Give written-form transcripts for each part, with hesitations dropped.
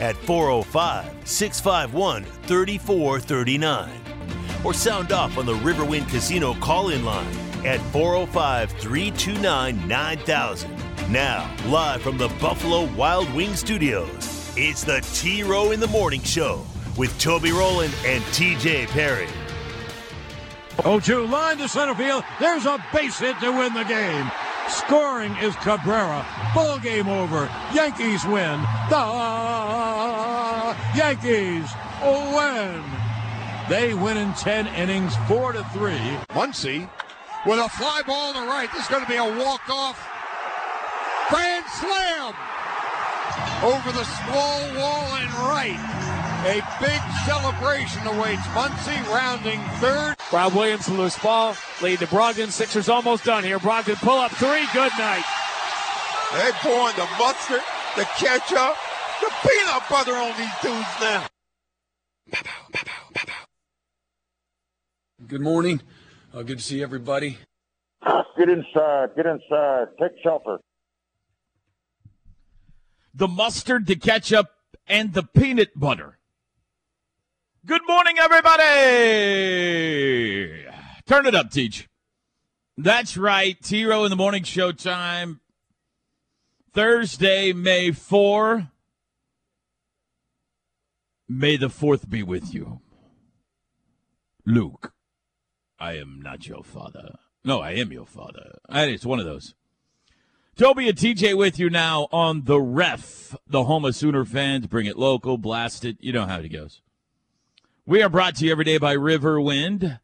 at 405-651-3439. Or sound off on the Riverwind Casino call-in line at 405-329-9000. Now, live from the Buffalo Wild Wings studios, it's the T Row in the Morning Show with Toby Rowland and TJ Perry. 0-2 line to center field. There's a base hit to win the game. Scoring is Cabrera. Ball game over. Yankees win. The Yankees win. They win in 10 innings, 4-3. Muncie with a fly ball to right. This is going to be a walk-off grand slam over the small wall and right. A big celebration awaits Muncie, rounding third. Rob Williams, loose ball, lead to Brogdon. Sixers almost done here. Brogdon pull up three. Good night. They're pouring the mustard, the ketchup, the peanut butter on these dudes now. Bow-bow, bow-bow, bow-bow. Good morning. Good to see everybody. Get inside. Get inside. Take shelter. The mustard, the ketchup, and the peanut butter. Good morning, everybody. Turn it up, Teach. That's right. T Row in the Morning Show time. Thursday, May 4. May the 4th be with you. Luke. I am not your father. No, I am your father. It's one of those. Toby and TJ with you now on The Ref, the home of Sooner fans. Bring it local, blast it. You know how it goes. We are brought to you every day by Riverwind.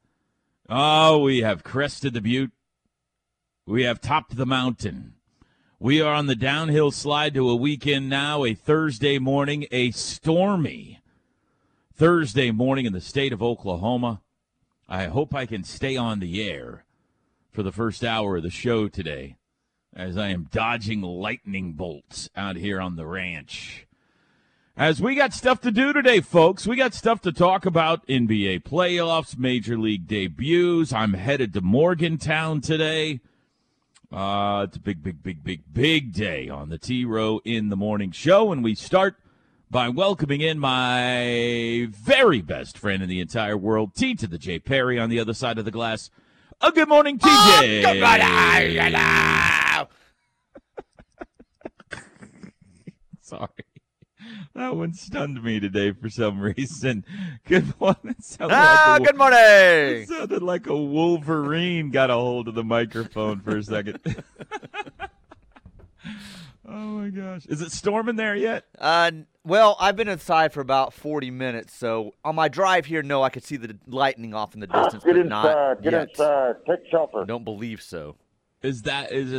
Oh, we have crested the butte. We have topped the mountain. We are on the downhill slide to a weekend now, a Thursday morning, a stormy Thursday morning in the state of Oklahoma. I hope I can stay on the air for the first hour of the show today as I am dodging lightning bolts out here on the ranch. As we got stuff to do today, folks, we got stuff to talk about, NBA playoffs, Major League debuts. I'm headed to Morgantown today. It's a big, big, big, big, big day on the T Row in the Morning Show, and we start by welcoming in my very best friend in the entire world, T to the J Perry, on the other side of the glass. Oh, good morning, TJ. Oh, good morning. Sorry. That one stunned me today for some reason. Good morning. Good morning. It sounded like a Wolverine got a hold of the microphone for a second. Oh, my gosh. Is it storming there yet? Well, I've been inside for about 40 minutes, so on my drive here, no, I could see the lightning off in the distance. Get inside. Get inside. Take shelter. I don't believe so. Is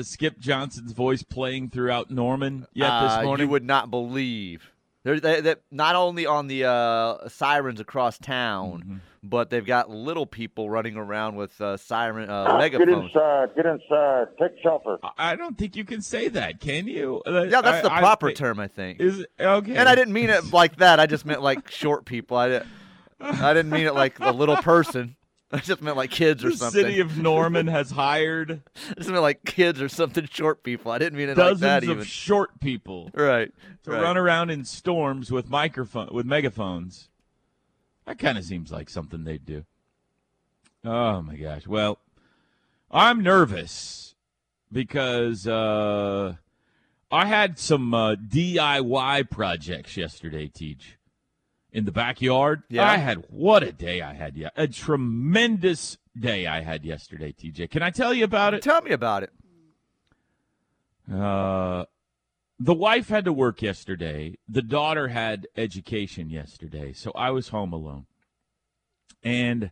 Skip Johnson's voice playing throughout Norman yet this morning? You would not believe. They're not only on the sirens across town, mm-hmm. but they've got little people running around with siren megaphones. Get inside, take shelter. I don't think you can say that, can you? Yeah, that's the proper term, I think. Is okay. And I didn't mean it like that. I just meant like short people. I didn't mean it like the little person. I just meant like kids or something. The city of Norman has hired. I just meant like kids or something, short people. I didn't mean it like that even. Dozens of short people. Right. To run around in storms with megaphones. That kind of seems like something they'd do. Oh, my gosh. Well, I'm nervous because I had some DIY projects yesterday, Teach. In the backyard, yeah. A tremendous day I had yesterday, TJ. Can I tell you about it? Tell me about it. The wife had to work yesterday. The daughter had education yesterday, so I was home alone. And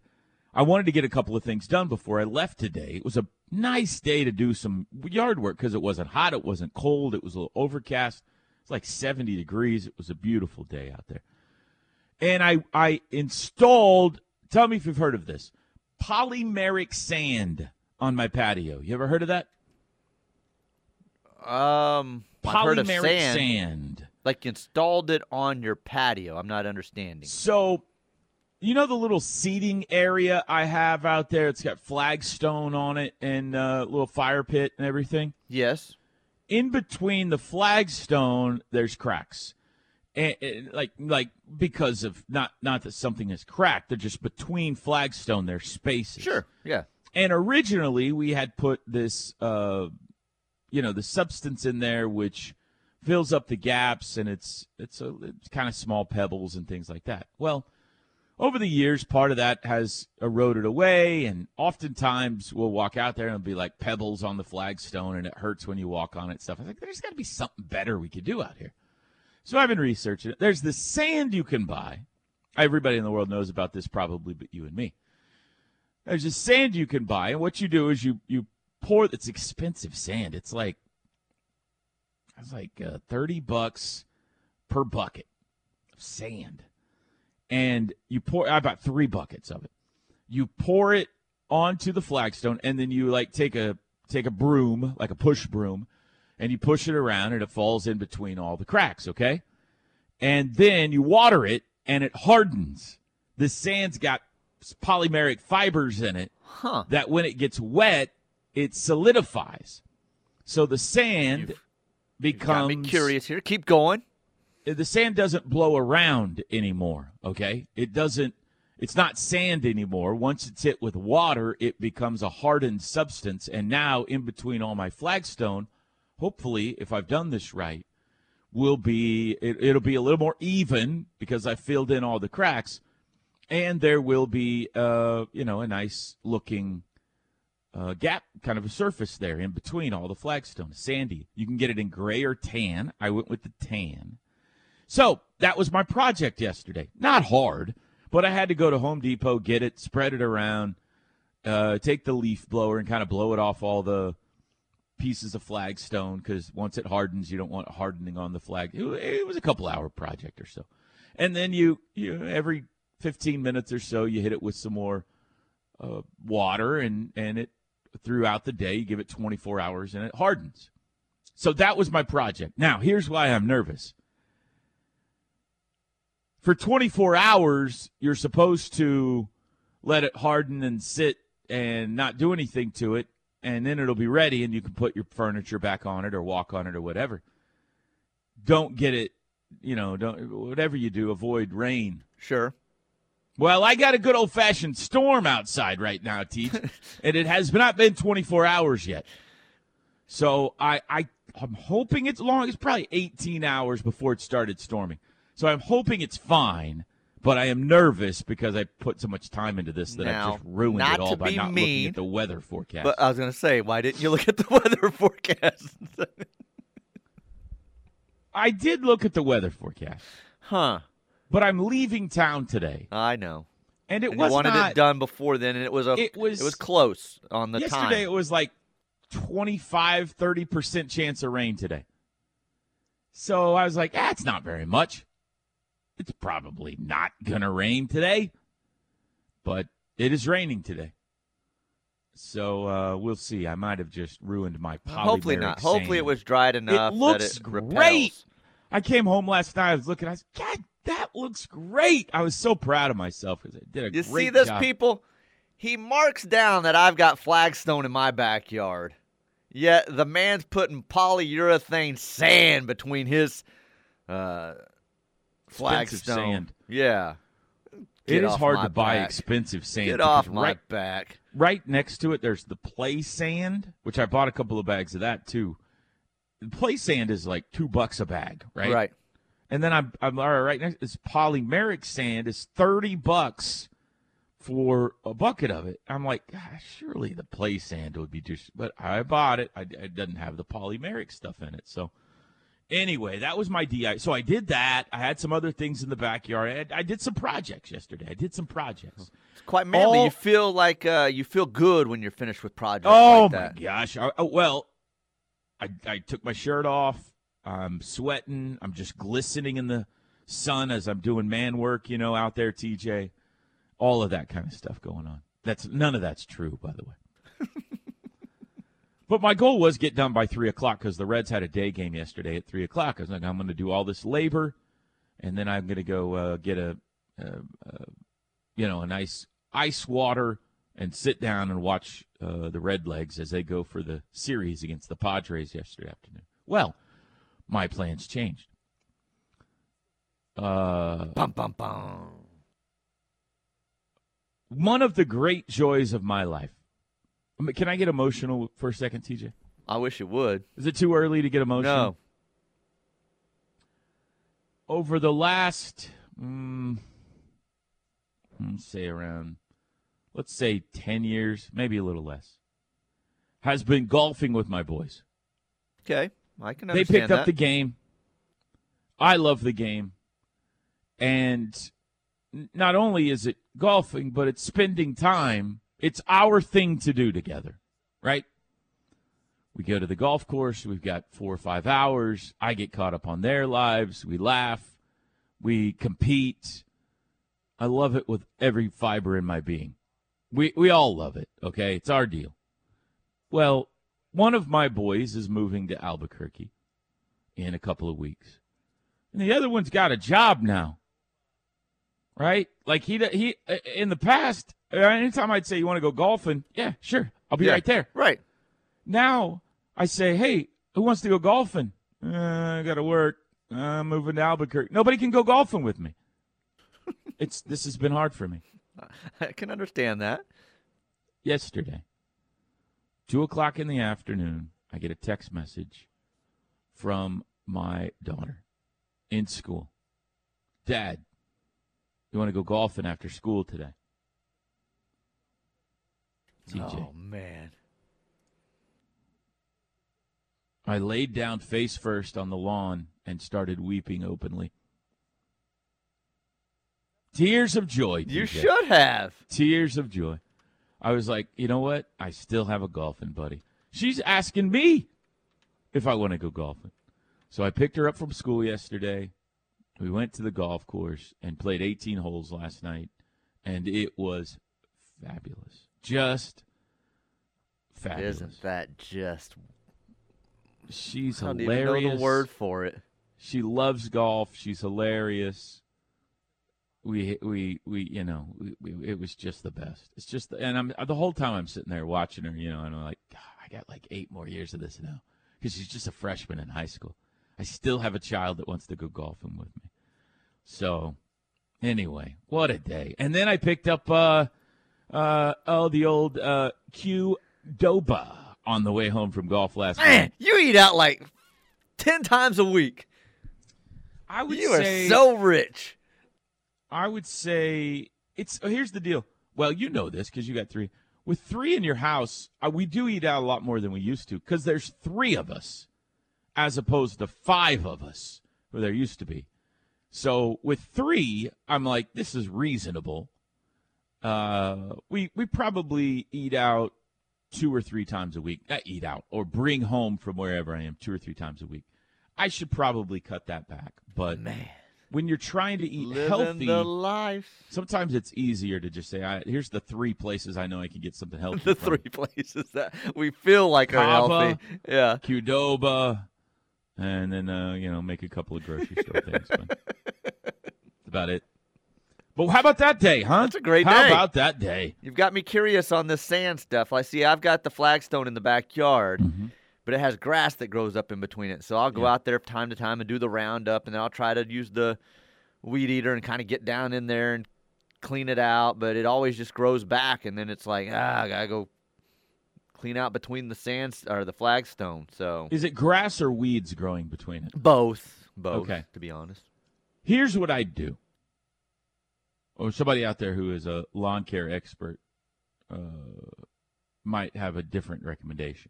I wanted to get a couple of things done before I left today. It was a nice day to do some yard work because it wasn't hot, it wasn't cold, it was a little overcast. It's like 70 degrees. It was a beautiful day out there. and I installed, tell me if you've heard of this, polymeric sand on my patio. You ever heard of that? Polymeric heard of sand. Like installed it on your patio. I'm not understanding. So, you know the little seating area I have out there? It's got flagstone on it and a little fire pit and everything. Yes. In between the flagstone, there's cracks. And like because of not that something is cracked, they're just between flagstone, there's spaces. Sure, yeah. And originally we had put this, the substance in there which fills up the gaps, and it's kind of small pebbles and things like that. Well, over the years, part of that has eroded away, and oftentimes we'll walk out there and it'll be like pebbles on the flagstone, and it hurts when you walk on it and stuff. I think there's got to be something better we could do out here. So I've been researching it. There's this sand you can buy. Everybody in the world knows about this probably but you and me. There's this sand you can buy, and what you do is you pour – it's expensive sand. It's like – it's like $30 per bucket of sand. And you pour – I bought 3 buckets of it. You pour it onto the flagstone, and then you, like, take a broom, like a push broom, and you push it around, and it falls in between all the cracks, okay? And then you water it, and it hardens. The sand's got polymeric fibers in it that when it gets wet, it solidifies. So the sand becomes – I'm curious here. Keep going. The sand doesn't blow around anymore, okay? It doesn't – it's not sand anymore. Once it's hit with water, it becomes a hardened substance. And now in between all my flagstone, hopefully, if I've done this right, it'll be a little more even because I filled in all the cracks. And there will be, a nice-looking gap, kind of a surface there in between all the flagstone. Sandy. You can get it in gray or tan. I went with the tan. So that was my project yesterday. Not hard, but I had to go to Home Depot, get it, spread it around, take the leaf blower and kind of blow it off all the pieces of flagstone because once it hardens, you don't want hardening on the flag. It was a couple-hour project or so. And then you every 15 minutes or so, you hit it with some more water, and it throughout the day, you give it 24 hours, and it hardens. So that was my project. Now, here's why I'm nervous. For 24 hours, you're supposed to let it harden and sit and not do anything to it, and then it'll be ready, and you can put your furniture back on it or walk on it or whatever. Don't get it, whatever you do, avoid rain. Sure. Well, I got a good old-fashioned storm outside right now, Teach, and it has not been 24 hours yet. So I'm hoping it's long. It's probably 18 hours before it started storming. So I'm hoping it's fine, but I am nervous because I put so much time into this that I've just ruined it all by not looking at the weather forecast. But I was going to say, why didn't you look at the weather forecast? I did look at the weather forecast. Huh. But I'm leaving town today. I know. And it was not – I wanted it done before then, and it was close on the time. Yesterday it was like 25, 30% chance of rain today. So I was like, it's not very much. It's probably not going to rain today, but it is raining today. So we'll see. I might have just ruined my polymeric Hopefully not. Sand. Hopefully it was dried enough that it repels. Great. I came home last night. I was looking. I said, God, that looks great. I was so proud of myself because I did a great job. You see this, people? He marks down that I've got flagstone in my backyard, yet the man's putting polyurethane sand between his flagstone sand. Yeah. It is hard to buy expensive sand. Get off my back. Right next to it, there's the play sand, which I bought a couple of bags of that too. The play sand is like $2 a bag, right? Right. And then I'm all right next. This polymeric sand is $30 for a bucket of it. I'm like, gosh, surely the play sand would be just. But I bought it. It doesn't have the polymeric stuff in it, so. Anyway, that was my DI. So I did that. I had some other things in the backyard. I did some projects yesterday. I did some projects. It's quite manly. You feel like you feel good when you're finished with projects. Oh like that. My gosh! I took my shirt off. I'm sweating. I'm just glistening in the son as I'm doing man work, you know, out there, TJ. All of that kind of stuff going on. None of that's true, by the way. But my goal was get done by 3 o'clock because the Reds had a day game yesterday at 3 o'clock. I was like, I'm going to do all this labor, and then I'm going to go get a nice ice water and sit down and watch the Red Legs as they go for the series against the Padres yesterday afternoon. Well, my plans changed. Bum, bum, bum. One of the great joys of my life. Can I get emotional for a second, TJ? I wish it would. Is it too early to get emotional? No. Over the last, let's say 10 years, maybe a little less, has been golfing with my boys. Okay, I can understand that. They picked up the game. I love the game. And not only is it golfing, but it's spending time. It's our thing to do together, right? We go to the golf course. We've got 4 or 5 hours. I get caught up on their lives. We laugh. We compete. I love it with every fiber in my being. We all love it, okay? It's our deal. Well, one of my boys is moving to Albuquerque in a couple of weeks. And the other one's got a job now, right? Like he in the past, anytime I'd say, you want to go golfing? Yeah, sure. I'll be right there. Right. Now I say, hey, who wants to go golfing? I got to work. I'm moving to Albuquerque. Nobody can go golfing with me. This has been hard for me. I can understand that. Yesterday, 2 o'clock in the afternoon, I get a text message from my daughter in school. Dad, you want to go golfing after school today? TJ. Oh, man. I laid down face first on the lawn and started weeping openly. Tears of joy. TJ. You should have. Tears of joy. I was like, you know what? I still have a golfing buddy. She's asking me if I want to go golfing. So I picked her up from school yesterday. We went to the golf course and played 18 holes last night, and it was fabulous. Just fabulous. Isn't that just? She's hilarious. I don't even know the word for it. She loves golf. She's hilarious. We it was just the best. It's just, and I'm the whole time I'm sitting there watching her, you know, and I'm like, God, I got like 8 more years of this now because she's just a freshman in high school. I still have a child that wants to go golfing with me. So, anyway, what a day! And then I picked up the old Qdoba on the way home from golf last night. You eat out like 10 times a week. You are so rich. I would say here's the deal. Well, you know this because you got 3. With 3 in your house, we do eat out a lot more than we used to because there's 3 of us as opposed to 5 of us where there used to be. So with 3, I'm like, this is reasonable. We probably eat out 2 or 3 times a week. Not eat out or bring home from wherever I am 2 or 3 times a week. I should probably cut that back, but man. When you're trying to eat healthy, the life. Sometimes it's easier to just say, here's the 3 places I know I can get something healthy. The from. 3 places that we feel like Qdoba, are healthy. Yeah. Qdoba, and then, make a couple of grocery store things. But that's about it. But how about that day, huh? That's a great day. How about that day? You've got me curious on this sand stuff. I see I've got the flagstone in the backyard. Mm-hmm. But it has grass that grows up in between it. So I'll go out there from time to time and do the roundup, and then I'll try to use the weed eater and kind of get down in there and clean it out. But it always just grows back, and then it's like, I got to go clean out between the sands or the flagstone. So is it grass or weeds growing between it? Both, okay. To be honest. Here's what I do. Or somebody out there who is a lawn care expert might have a different recommendation.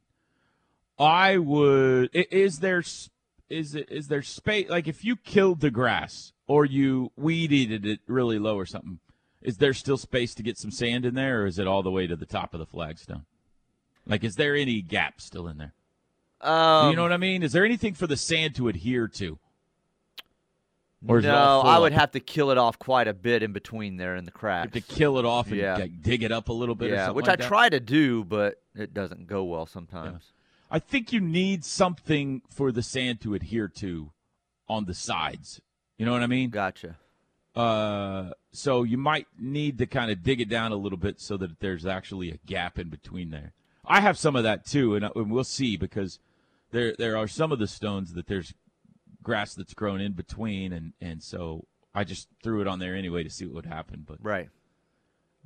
I would. Is there space? Like if you killed the grass or you weeded it really low or something, is there still space to get some sand in there, or is it all the way to the top of the flagstone? Like, is there any gap still in there? You know what I mean? Is there anything for the sand to adhere to? Or no, I would have to kill it off quite a bit in between there in the cracks. You have to kill it off and like, dig it up a little bit. Yeah, or which like I try to do, but it doesn't go well sometimes. Yeah. I think you need something for the sand to adhere to on the sides. You know what I mean? Gotcha. So you might need to kind of dig it down a little bit so that there's actually a gap in between there. I have some of that too, and we'll see because there are some of the stones that there's grass that's grown in between, and so I just threw it on there anyway to see what would happen. But right,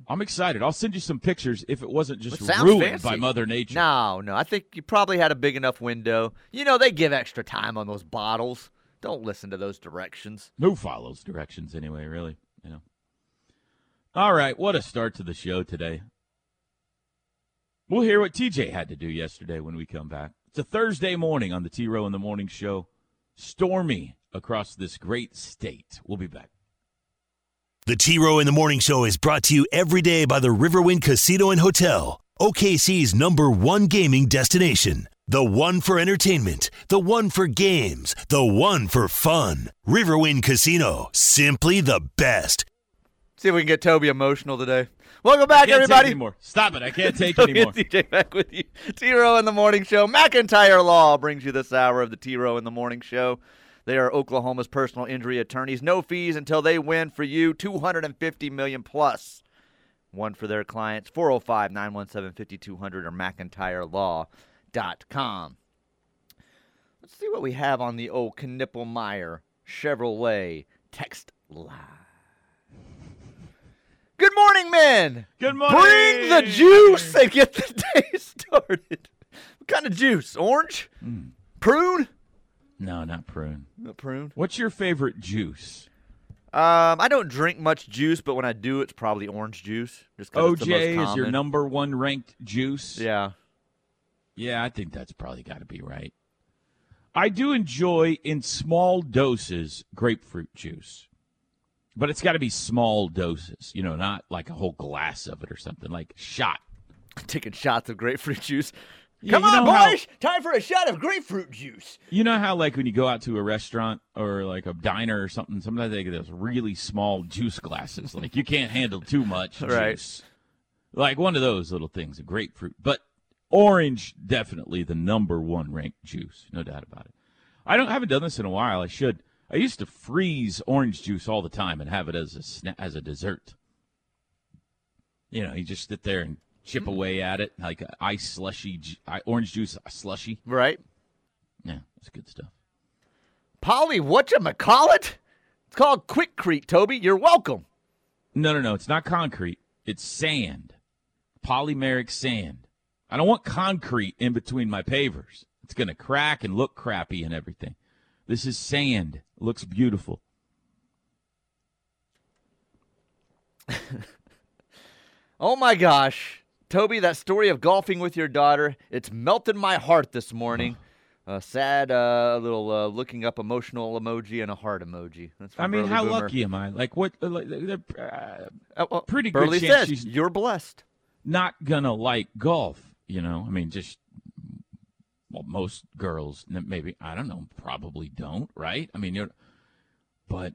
I'm excited. I'll send you some pictures if it wasn't just ruined fancy. By Mother Nature. No, I think you probably had a big enough window. You know, they give extra time on those bottles. Don't listen to those directions. Who follows directions anyway, really? You know. All right, what a start to the show today. We'll hear what TJ had to do yesterday when we come back. It's a Thursday morning on the T Row in the Morning Show. Stormy across this great state. We'll be back. The T Row in the Morning Show is brought to you every day by the Riverwind Casino and Hotel, OKC's #1 gaming destination. The one for entertainment, the one for games, the one for fun. Riverwind Casino, simply the best. See if we can get Toby emotional today. Welcome back, everybody. Stop it. I can't take anymore. TJ back with you. T Row in the Morning Show. McIntyre Law brings you this hour of the T Row in the Morning Show. They are Oklahoma's personal injury attorneys. No fees until they win for you. $250 million plus. One for their clients. 405-917-5200 or McIntyreLaw.com. Let's see what we have on the old Knippelmeyer Chevrolet text line. Good morning, men. Good morning. Bring the juice and get the day started. What kind of juice? Orange? Prune? No, not prune. Not prune. What's your favorite juice? I don't drink much juice, but when I do, it's probably orange juice. Just OJ it's the most common. Is your #1 ranked juice. Yeah. Yeah, I think that's probably got to be right. I do enjoy, in small doses, grapefruit juice. But it's got to be small doses, you know, not like a whole glass of it or something, like shot. Taking shots of grapefruit juice. Yeah, come on, boys, time for a shot of grapefruit juice. You know how, like, when you go out to a restaurant or, like, a diner or something, sometimes they get those really small juice glasses. Like, you can't handle too much juice. Like, one of those little things, a grapefruit. But orange, definitely the #1 ranked juice, no doubt about it. I haven't done this in a while. I should. I used to freeze orange juice all the time and have it as a as a dessert. You know, you just sit there and chip away at it like ice slushy, orange juice slushy. Right. Yeah, it's good stuff. Polly, whatchamacallit? It's called Quickcrete, Toby. You're welcome. No. It's not concrete. It's sand. Polymeric sand. I don't want concrete in between my pavers. It's going to crack and look crappy and everything. This is sand. It looks beautiful. Oh, my gosh. Toby, that story of golfing with your daughter, it's melted my heart this morning. Sad little looking up emotional emoji and a heart emoji. That's I mean, how lucky am I? Like, what? Pretty good chance says, she's you're blessed. Not going to like golf, you know? I mean, just... Well, most girls, maybe, I don't know, probably don't, right? I mean, but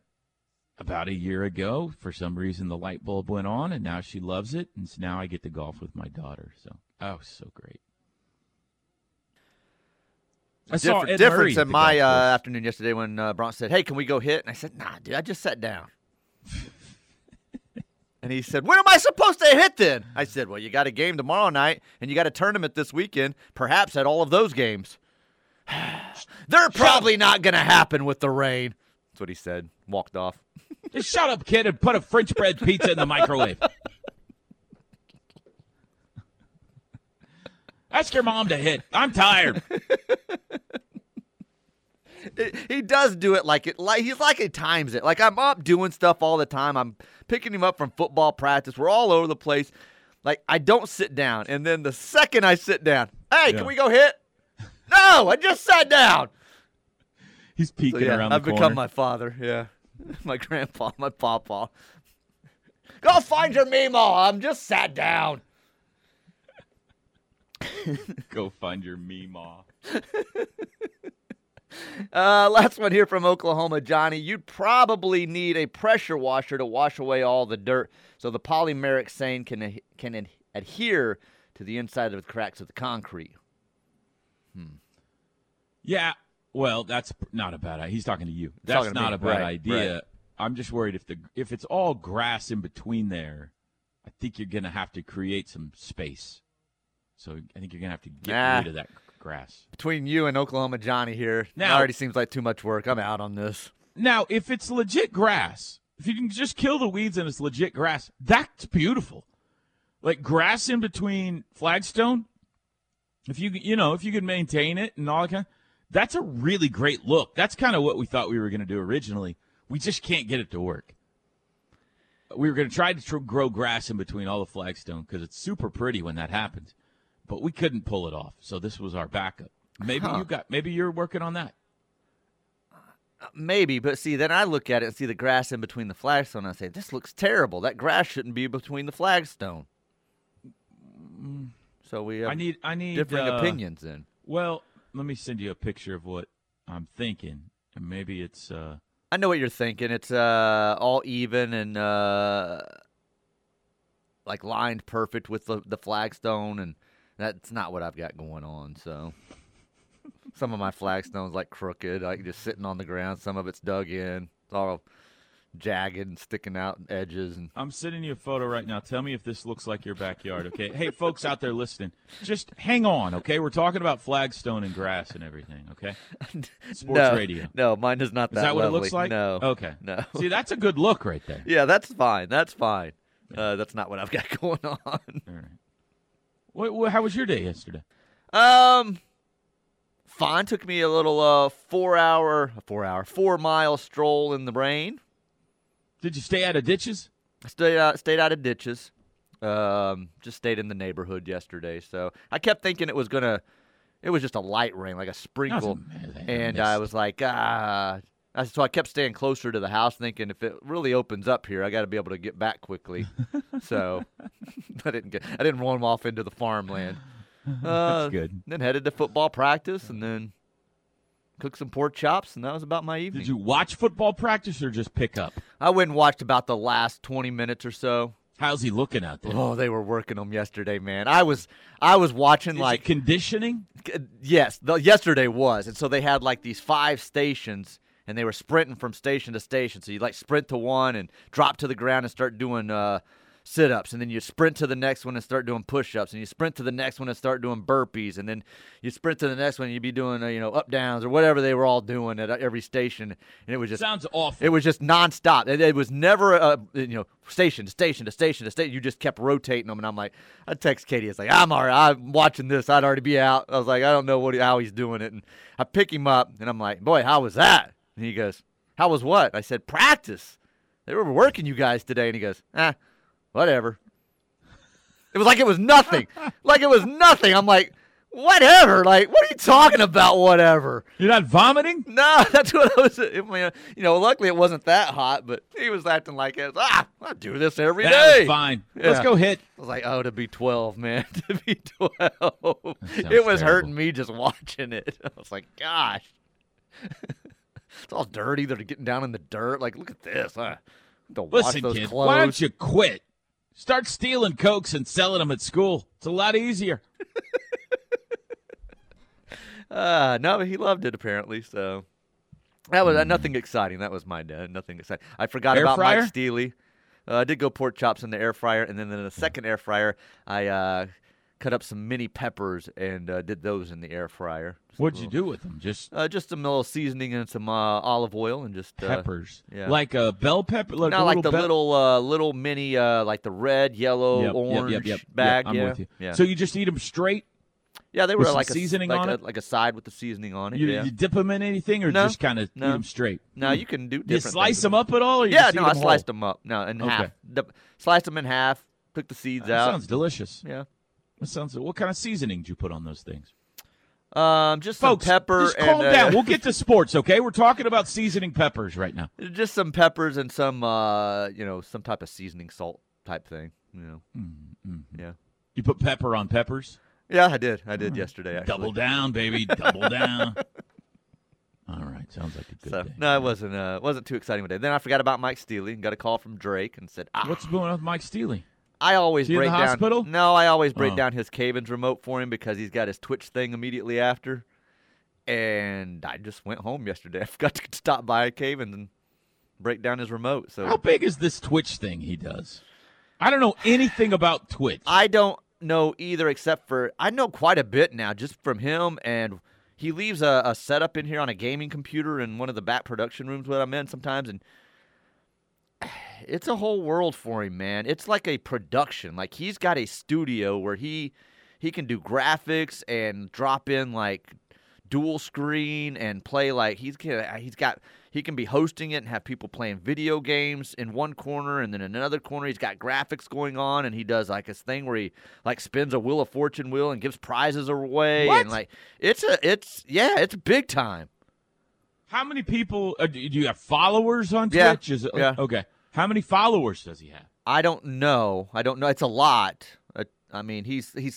about a year ago, for some reason, the light bulb went on, and now she loves it, and so now I get to golf with my daughter. So, so great. I saw a difference in my afternoon yesterday when Bronx said, hey, can we go hit? And I said, nah, dude, I just sat down. And he said, when am I supposed to hit then? I said, well, you got a game tomorrow night, and you got a tournament this weekend, perhaps at all of those games. They're probably not going to happen with the rain. That's what he said. Walked off. Just shut up, kid, and put a French bread pizza in the microwave. Ask your mom to hit. I'm tired. He does do it he times it. Like, I'm up doing stuff all the time. I'm picking him up from football practice. We're all over the place. Like, I don't sit down. And then the second I sit down, hey, can we go hit? No, I just sat down. He's peeking around the corner. I've become my father, my grandpa, my papa. Go find your Meemaw. I'm just sat down. Go find your Meemaw. Last one here from Oklahoma, Johnny. You'd probably need a pressure washer to wash away all the dirt so the polymeric stain can adhere to the inside of the cracks of the concrete. Yeah, well, that's not a bad idea. He's talking to you. That's not a bad idea. Right. I'm just worried if it's all grass in between there, I think you're going to have to create some space. So I think you're going to have to get rid of that grass. Between you and Oklahoma Johnny here, now, it already seems like too much work. I'm out on this. Now, if it's legit grass, if you can just kill the weeds and it's legit grass, that's beautiful. Like grass in between flagstone, if you could maintain it and all that kind of, that's a really great look. That's kind of what we thought we were going to do originally. We just can't get it to work. We were going to try to grow grass in between all the flagstone because it's super pretty when that happens, but we couldn't pull it off. So this was our backup. Maybe you're working on that. Maybe, but see, then I look at it and see the grass in between the flagstone. And I say, this looks terrible. That grass shouldn't be between the flagstone. So we have I need differing opinions then. Well, let me send you a picture of what I'm thinking, and maybe it's. I know what you're thinking. It's all even and like lined perfect with the flagstone, and that's not what I've got going on. So some of my flagstone's like crooked, like just sitting on the ground. Some of it's dug in. It's all jagged and sticking out and edges. And I'm sending you a photo right now. Tell me if this looks like your backyard, okay? Hey, folks out there listening, just hang on, okay? We're talking about flagstone and grass and everything, okay? Sports radio. No, mine is not that. Is that what it looks like? No. Okay. No. See, that's a good look right there. Yeah, that's fine. That's fine. Yeah. That's not what I've got going on. All right. What, how was your day yesterday? Fine. Took me a little 4-mile stroll in the rain. Did you stay out of ditches? I stayed out of ditches. Just stayed in the neighborhood yesterday. So I kept thinking it was just a light rain, like a sprinkle. And I was like, so I kept staying closer to the house thinking if it really opens up here, I got to be able to get back quickly. So I didn't roam off into the farmland. That's good. Then headed to football practice and then cooked some pork chops, and that was about my evening. Did you watch football practice or just pick up? I went and watched about the last 20 minutes or so. How's he looking out there? Oh, they were working him yesterday, man. I was watching like conditioning. Yes, yesterday was, and so they had like these 5 stations, and they were sprinting from station to station. So you like sprint to one and drop to the ground and start doing sit-ups, and then you sprint to the next one and start doing push-ups, and you sprint to the next one and start doing burpees, and then you sprint to the next one and you'd be doing up-downs or whatever they were all doing at every station, and it was just sounds awful. It was just nonstop. It was never station to station to station to station. You just kept rotating them, and I'm like, I text Katie, it's like, I'm all right. I'm watching this. I'd already be out. I was like, I don't know how he's doing it, and I pick him up, and I'm like, boy, how was that? And he goes, how was what? I said, practice. They were working you guys today, and he goes, whatever. It was like it was nothing. I'm like, whatever. Like, what are you talking about, whatever? You're not vomiting? No, that's what I was. I mean, luckily it wasn't that hot, but he was acting like it. I do this every day. That's fine. Yeah. Let's go hit. I was like, to be 12, man. To be 12. It was terrible. Hurting me just watching it. I was like, gosh. It's all dirty. They're getting down in the dirt. Like, look at this. Listen, those kids, clothes. Why don't you quit? Start stealing Cokes and selling them at school. It's a lot easier. No, but he loved it apparently. So that was nothing exciting. That was my dad. Nothing exciting. I forgot about Mike Steely. I did go pork chops in the air fryer, and then in the second air fryer, I cut up some mini peppers and did those in the air fryer. What'd you do with them? Just a little seasoning and some olive oil and just peppers. Yeah. Like a bell pepper. Little mini, like the red, yellow, orange bag. I'm with you. Yeah. So you just eat them straight. Yeah, they were with like seasoning on it, like a side with the seasoning on it. You dip them in anything, or just kind of eat them straight? No, you can do different. You slice them up at all? Or I sliced them up. No, in half. Sliced them in half. Took the seeds out. That sounds delicious. Yeah. What kind of seasoning did you put on those things? Just folks, some pepper. Just calm down. We'll get to sports, okay? We're talking about seasoning peppers right now. Just some peppers and some, some type of seasoning salt type thing. Yeah. You put pepper on peppers? Yeah, I did. I did yesterday, actually. Double down, baby. Double down. All right, sounds like a good day. No, it wasn't too exciting of a day. Then I forgot about Mike Steele and got a call from Drake and said, what's going on with Mike Steele? I always break down. Hospital? No, I always break down his Cavens remote for him because he's got his Twitch thing immediately after. And I just went home yesterday. I forgot to stop by Cavens and break down his remote. So how big is this Twitch thing he does? I don't know anything about Twitch. I don't know either, except for I know quite a bit now just from him, and he leaves a setup in here on a gaming computer in one of the back production rooms that I'm in sometimes, and it's a whole world for him, man. It's like a production. Like, he's got a studio where he can do graphics and drop in like dual screen and play like he can be hosting it and have people playing video games in one corner, and then in another corner he's got graphics going on, and he does like his thing where he like spins a Wheel of Fortune wheel and gives prizes away. What? And like it's big time. How many people do you have followers on Twitch? Okay. How many followers does he have? I don't know. It's a lot. I mean, is he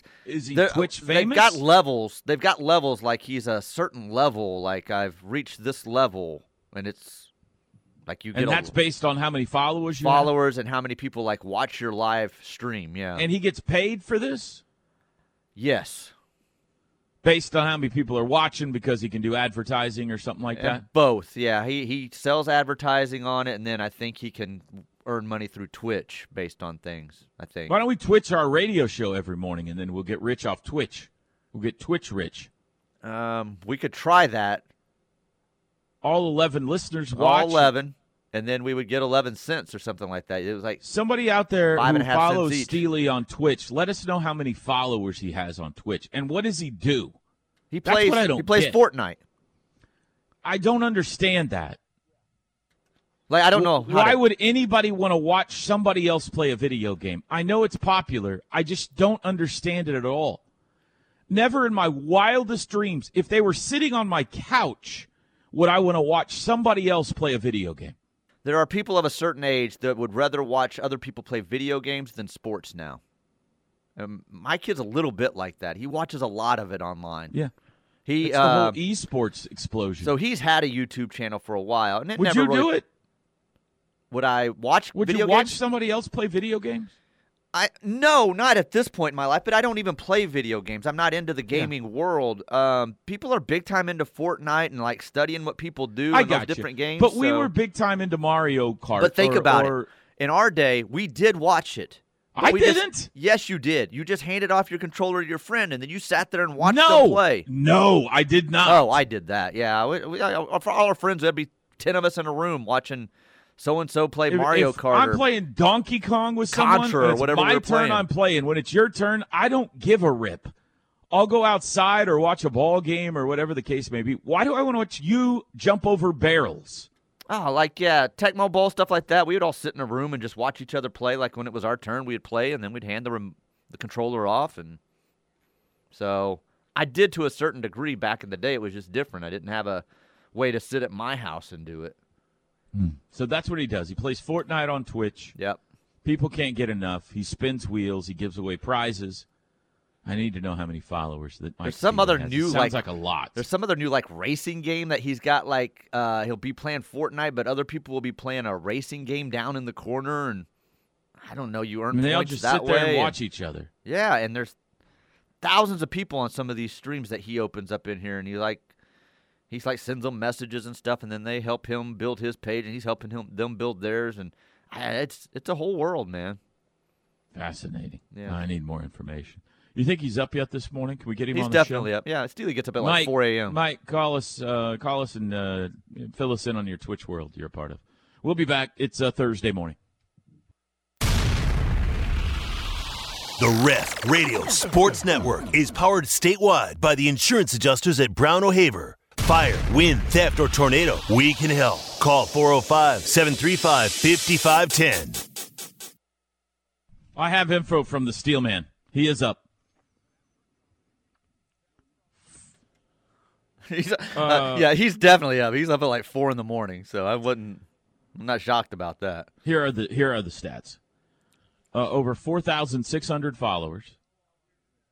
Twitch famous? They've got levels. Like, he's a certain level. Like, I've reached this level, and it's like you get. And that's based on how many followers you have? Followers and how many people like watch your live stream. Yeah. And he gets paid for this? Yes. Based on how many people are watching, because he can do advertising or something like that? Both, yeah. He sells advertising on it, and then I think he can earn money through Twitch based on things, I think. Why don't we Twitch our radio show every morning, and then we'll get rich off Twitch. We'll get Twitch rich. We could try that. All 11 listeners watch. All 11, and then we would get 11 cents or something like that. It was like somebody out there who follows Steely on Twitch, let us know how many followers he has on Twitch. And what does he do? He plays Fortnite. I don't understand that. Like, I don't know. Why would anybody want to watch somebody else play a video game? I know it's popular. I just don't understand it at all. Never in my wildest dreams, if they were sitting on my couch, would I want to watch somebody else play a video game. There are people of a certain age that would rather watch other people play video games than sports now. My kid's a little bit like that. He watches a lot of it online. Yeah. It's the whole esports explosion. So he's had a YouTube channel for a while. And would you do it? Would I watch video games? Would you watch somebody else play video games? No, not at this point in my life, but I don't even play video games. I'm not into the gaming world. People are big time into Fortnite and like studying what people do in those different games. But we were big time into Mario Kart. But think about it. In our day, we did watch it. I didn't. Yes, you did. You just handed off your controller to your friend, and then you sat there and watched them play. No, I did not. Oh, I did that. Yeah. For all our friends, there'd be 10 of us in a room watching so-and-so play Mario Kart. I'm playing Donkey Kong with someone. Contra or whatever my turn playing. I'm playing. When it's your turn, I don't give a rip. I'll go outside or watch a ball game or whatever the case may be. Why do I want to watch you jump over barrels? Oh, like, yeah, Tecmo Bowl, stuff like that. We would all sit in a room and just watch each other play. Like, when it was our turn, we'd play, and then we'd hand the controller off. And so I did to a certain degree back in the day. It was just different. I didn't have a way to sit at my house and do it. So that's what he does. He plays Fortnite on Twitch. Yep. People can't get enough. He spins wheels. He gives away prizes. I need to know how many followers that Mike has. Sounds like a lot. There's some other new like racing game that he's got. Like he'll be playing Fortnite, but other people will be playing a racing game down in the corner, and I don't know. You earn points that way. They all just sit there and watch each other. Yeah, and there's thousands of people on some of these streams that he opens up in here, and he sends them messages and stuff, and then they help him build his page, and he's helping them build theirs, and it's a whole world, man. Fascinating. Yeah. I need more information. You think he's up yet this morning? Can we get him on the show? He's definitely up. Yeah, Steely gets up at like 4 a.m. Mike, call us and fill us in on your Twitch world you're a part of. We'll be back. It's Thursday morning. The Ref Radio Sports Network is powered statewide by the insurance adjusters at Brown O'Haver. Fire, wind, theft, or tornado, we can help. Call 405-735-5510. I have info from the Steel Man. He is up. He's definitely up. He's up at like 4 in the morning, so I'm not shocked about that. Here are the stats. Over 4,600 followers.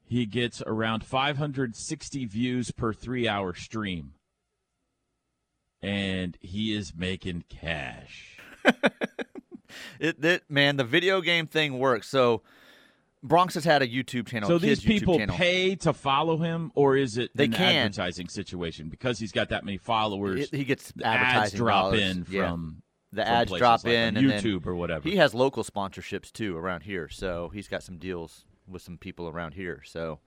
He gets around 560 views per 3-hour stream. and he is making cash. Man, the video game thing works. So Bronx has had a YouTube channel. So these people pay to follow him, or is it an advertising situation? Because he's got that many followers, he gets ads drop in from the ads drop in and YouTube or whatever. He has local sponsorships too around here, so he's got some deals with some people around here. So,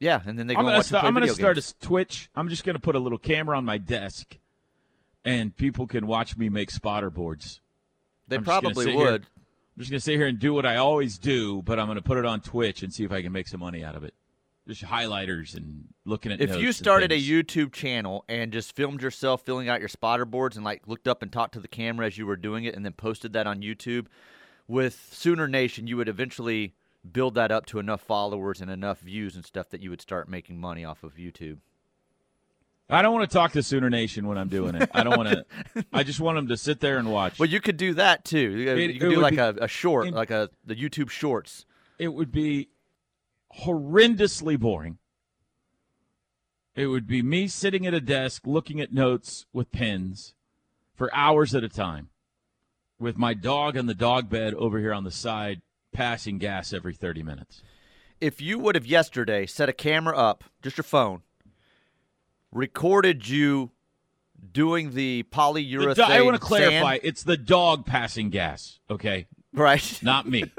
yeah, and then they go watch and play video games. I'm going to start a Twitch. I'm just going to put a little camera on my desk, and people can watch me make spotter boards. They probably would. I'm just going to sit here and do what I always do, but I'm going to put it on Twitch and see if I can make some money out of it. Just highlighters and looking at notes. If you started a YouTube channel and just filmed yourself filling out your spotter boards and like looked up and talked to the camera as you were doing it and then posted that on YouTube, with Sooner Nation, you would eventually build that up to enough followers and enough views and stuff that you would start making money off of YouTube. I don't want to talk to Sooner Nation when I'm doing it. I don't want to. I just want them to sit there and watch. Well, you could do that too. You could do like a short, like the YouTube Shorts. It would be horrendously boring. It would be me sitting at a desk looking at notes with pens for hours at a time, with my dog on the dog bed over here on the side, passing gas every 30 minutes. If you would have yesterday set a camera up, just your phone, recorded you doing the polyurethane. I want to clarify, it's the dog passing gas, okay? Right. Not me.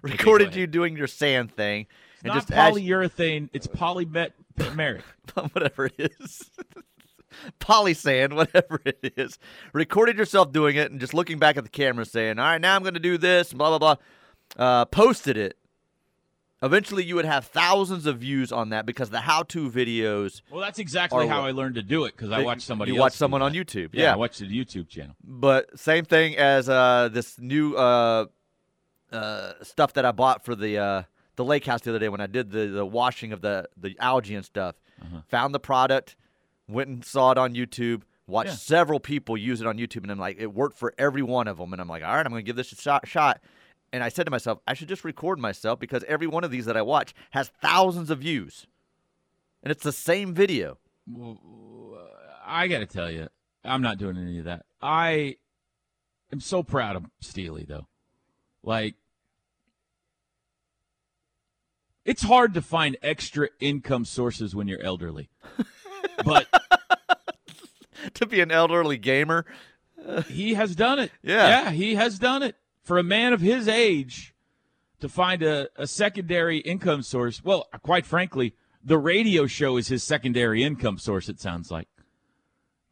Recorded you doing your sand thing. It's and not just polyurethane, it's polymeric. Whatever it is. Polysand, whatever it is. Recorded yourself doing it and just looking back at the camera saying, all right, now I'm going to do this, blah, blah, blah. Posted it. Eventually, you would have thousands of views on that because the how-to videos. Well, that's exactly how I learned to do it, because I watched somebody else. You watched someone on YouTube. Yeah, I watched the YouTube channel. But same thing as this new stuff that I bought for the lake house the other day when I did the washing of the algae and stuff. Uh-huh. Found the product, went and saw it on YouTube, watched several people use it on YouTube, and I'm like, it worked for every one of them. And I'm like, all right, I'm going to give this a shot. And I said to myself, I should just record myself because every one of these that I watch has thousands of views. And it's the same video. Well, I got to tell you, I'm not doing any of that. I am so proud of Steely, though. Like, it's hard to find extra income sources when you're elderly. But to be an elderly gamer, he has done it. Yeah, he has done it. For a man of his age to find a secondary income source, well, quite frankly, the radio show is his secondary income source, it sounds like.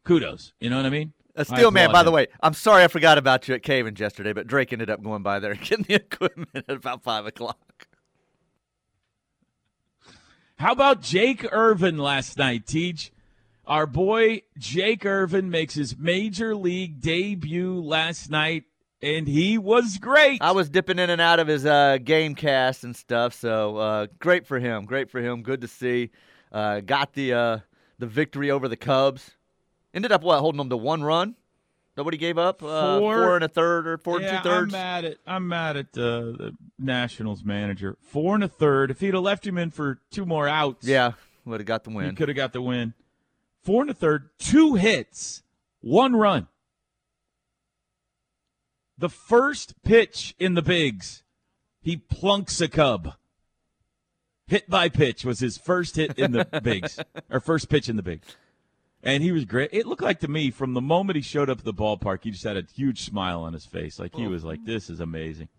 Kudos. You know what I mean? Steelman, by the way, I'm sorry I forgot about you at Cavens yesterday, but Drake ended up going by there and getting the equipment at about 5 o'clock. How about Jake Irvin last night, Teach? Our boy Jake Irvin makes his major league debut last night. And he was great. I was dipping in and out of his game cast and stuff, so great for him. Great for him. Good to see. Got the victory over the Cubs. Ended up, holding them to one run? Nobody gave up? Four and a third or four and two-thirds? I'm mad at the Nationals manager. Four and a third. If he'd have left him in for two more outs. Yeah, would have got the win. He could have got the win. Four and a third, two hits, one run. The first pitch in the bigs, he plunks a Cub. Hit by pitch was his first hit in the bigs, or first pitch in the bigs. And he was great. It looked like to me from the moment he showed up at the ballpark, he just had a huge smile on his face. Like, he was like, this is amazing.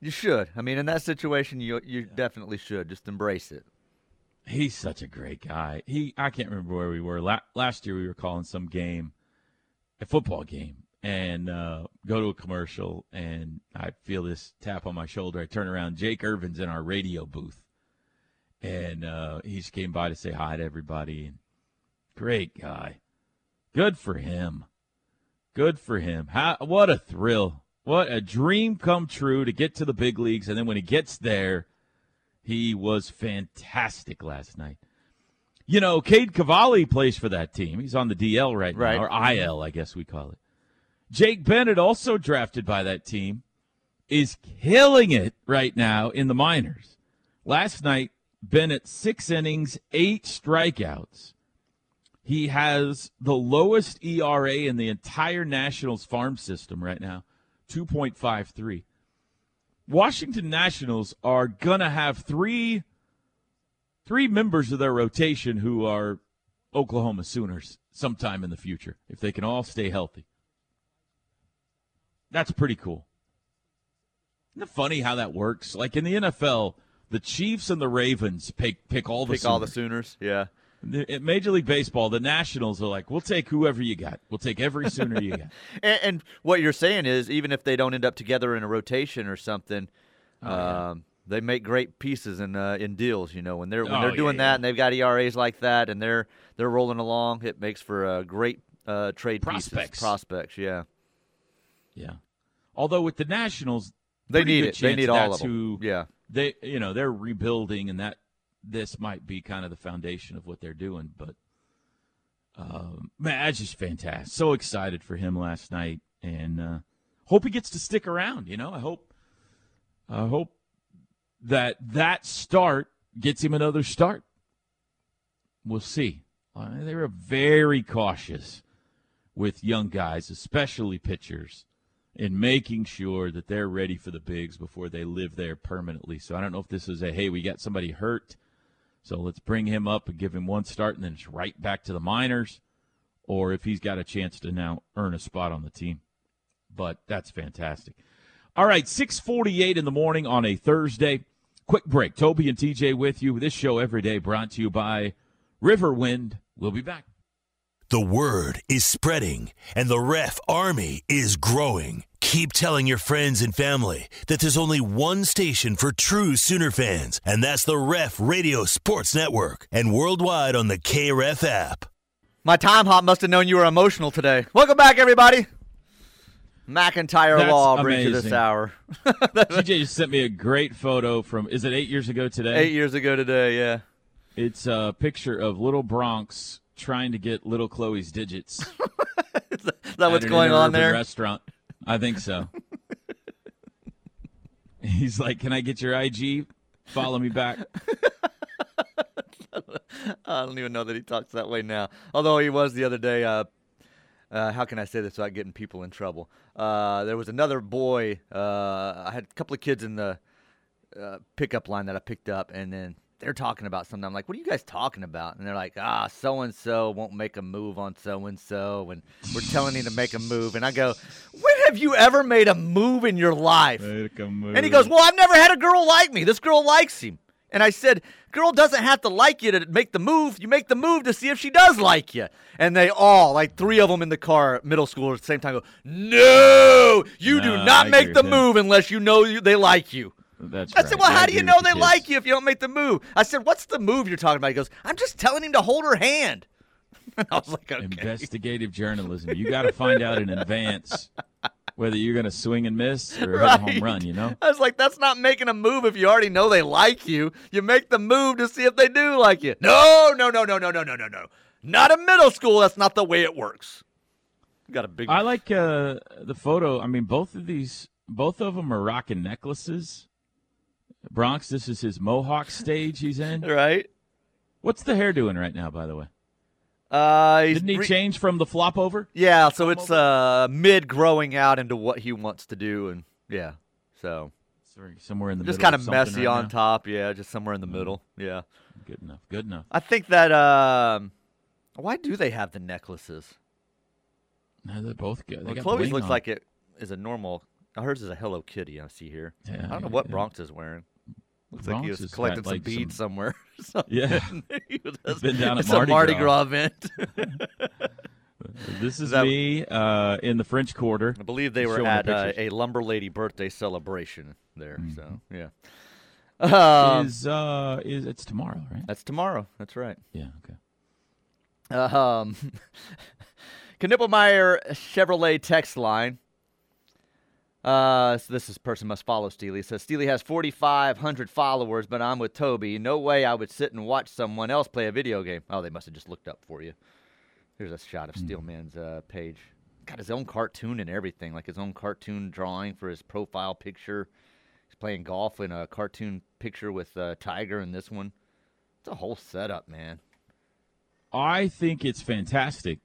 You should. I mean, in that situation, you definitely should. Just embrace it. He's such a great guy. I can't remember where we were. Last year we were calling some game, a football game. And go to a commercial, and I feel this tap on my shoulder. I turn around. Jake Irvin's in our radio booth, and he just came by to say hi to everybody. And great guy. Good for him. Good for him. What a thrill. What a dream come true to get to the big leagues. And then when he gets there, he was fantastic last night. You know, Cade Cavalli plays for that team. He's on the DL right now, or IL, I guess we call it. Jake Bennett, also drafted by that team, is killing it right now in the minors. Last night, Bennett, 6 innings, 8 strikeouts. He has the lowest ERA in the entire Nationals farm system right now, 2.53. Washington Nationals are going to have three members of their rotation who are Oklahoma Sooners sometime in the future, if they can all stay healthy. That's pretty cool. Isn't it funny how that works? Like in the NFL, the Chiefs and the Ravens pick all the Sooners. Pick all the Sooners, yeah. At Major League Baseball, the Nationals are like, we'll take whoever you got. We'll take every Sooner you got. And what you're saying is, even if they don't end up together in a rotation or something, they make great pieces in deals. You know, when they're doing that and they've got ERAs like that and they're rolling along, it makes for great trade prospects. Prospects. Although with the Nationals, they need it. They need all of them. They're rebuilding, and that. This might be kind of the foundation of what they're doing, but man, that's just fantastic. So excited for him last night, and hope he gets to stick around. You know, I hope that start gets him another start. We'll see. They were very cautious with young guys, especially pitchers, in making sure that they're ready for the bigs before they live there permanently. So I don't know if this is we got somebody hurt, so let's bring him up and give him one start and then it's right back to the minors, or if he's got a chance to now earn a spot on the team. But that's fantastic. All right, 6:48 in the morning on a Thursday. Quick break. Toby and TJ with you. This show every day brought to you by Riverwind. We'll be back. The word is spreading, and the Ref Army is growing. Keep telling your friends and family that there's only one station for true Sooner fans, and that's the Ref Radio Sports Network, and worldwide on the KREF app. My time hop must have known you were emotional today. Welcome back, everybody. McIntyre Law brings you this hour. TJ just sent me a great photo from, is it 8 years ago today? 8 years ago today, yeah. It's a picture of Little Bronx trying to get Little Chloe's digits. Is that what's going on there? Restaurant. I think so. He's like, can I get your IG? Follow me back. I don't even know that he talks that way now. Although he was the other day. How can I say this without getting people in trouble? There was another boy. I had a couple of kids in the pickup line that I picked up, and then they're talking about something. I'm like, what are you guys talking about? And they're like, so-and-so won't make a move on so-and-so, and we're telling him to make a move. And I go, when have you ever made a move in your life? Make a move. And he goes, well, I've never had a girl like me. This girl likes him. And I said, girl doesn't have to like you to make the move. You make the move to see if she does like you. And they all, like three of them in the car, middle school at the same time, go, no, you do not make the move unless you know they like you. I said, well, how do you know they like you if you don't make the move? I said, what's the move you're talking about? He goes, I'm just telling him to hold her hand. And I was like, okay. Investigative journalism. You got to find out in advance whether you're going to swing and miss or have a home run, you know? I was like, that's not making a move if you already know they like you. You make the move to see if they do like you. No. Not in middle school. That's not the way it works. You got a big. I like the photo. I mean, both of them are rocking necklaces. Bronx, this is his Mohawk stage he's in. Right. What's the hair doing right now, by the way? Didn't he change from the flop over? Yeah, so it's mid-growing out into what he wants to do. And yeah, so. Sorry, somewhere in the just middle. Just kind of messy right on now. Top, yeah, just somewhere in the middle, yeah. Good enough. I think that, why do they have the necklaces? No, they're both good. Well, Chloe's looks on. Like it is a normal. Hers is a Hello Kitty I see here. Yeah, I don't know what Bronx is wearing. Looks Bronx like he was collecting some beads somewhere. Yeah. He's been down at Mardi Gras event. This is me in the French Quarter. I believe they were at a Lumber Lady birthday celebration there. Mm-hmm. So, yeah. It's tomorrow, right? That's tomorrow. That's right. Yeah, okay. Knippelmeyer Chevrolet text line. So this person must follow Steely. So Steely has 4,500 followers, but I'm with Toby. No way I would sit and watch someone else play a video game. Oh, they must have just looked up for you. Here's a shot of Steelman's page. Got his own cartoon and everything, like his own cartoon drawing for his profile picture. He's playing golf in a cartoon picture with Tiger in this one. It's a whole setup, man. I think it's fantastic.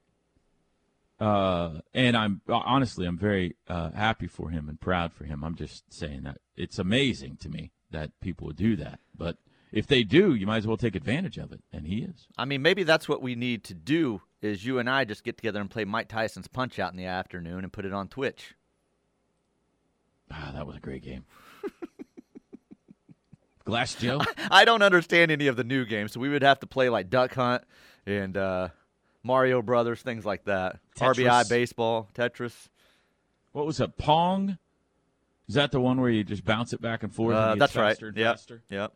And I'm honestly, I'm very happy for him and proud for him. I'm just saying that it's amazing to me that people would do that. But if they do, you might as well take advantage of it. And he is. I mean, maybe that's what we need to do is you and I just get together and play Mike Tyson's Punch Out in the afternoon and put it on Twitch. Ah, that was a great game. Glass Joe? I don't understand any of the new games, so we would have to play like Duck Hunt and Mario Brothers, things like that. Tetris. RBI Baseball, Tetris. What was it, Pong? Is that the one where you just bounce it back and forth? And that's faster, right. Yep.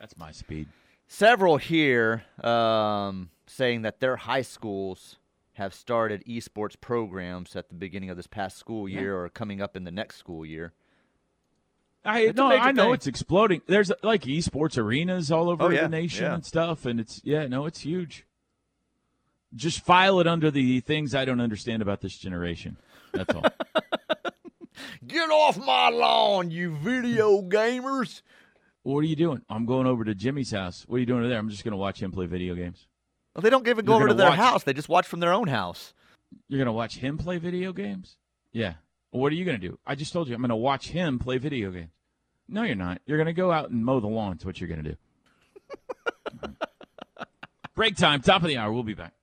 That's my speed. Several here saying that their high schools have started esports programs at the beginning of this past school year or coming up in the next school year. I know it's exploding. There's like esports arenas all over the nation and stuff, and it's huge. Just file it under the things I don't understand about this generation. That's all. Get off my lawn, you video gamers. What are you doing? I'm going over to Jimmy's house. What are you doing over there? I'm just going to watch him play video games. Well, they don't even go over to their house. They just watch from their own house. You're going to watch him play video games? Yeah. What are you going to do? I just told you I'm going to watch him play video games. No, you're not. You're going to go out and mow the lawn. That's what you're going to do. Right. Break time, top of the hour. We'll be back.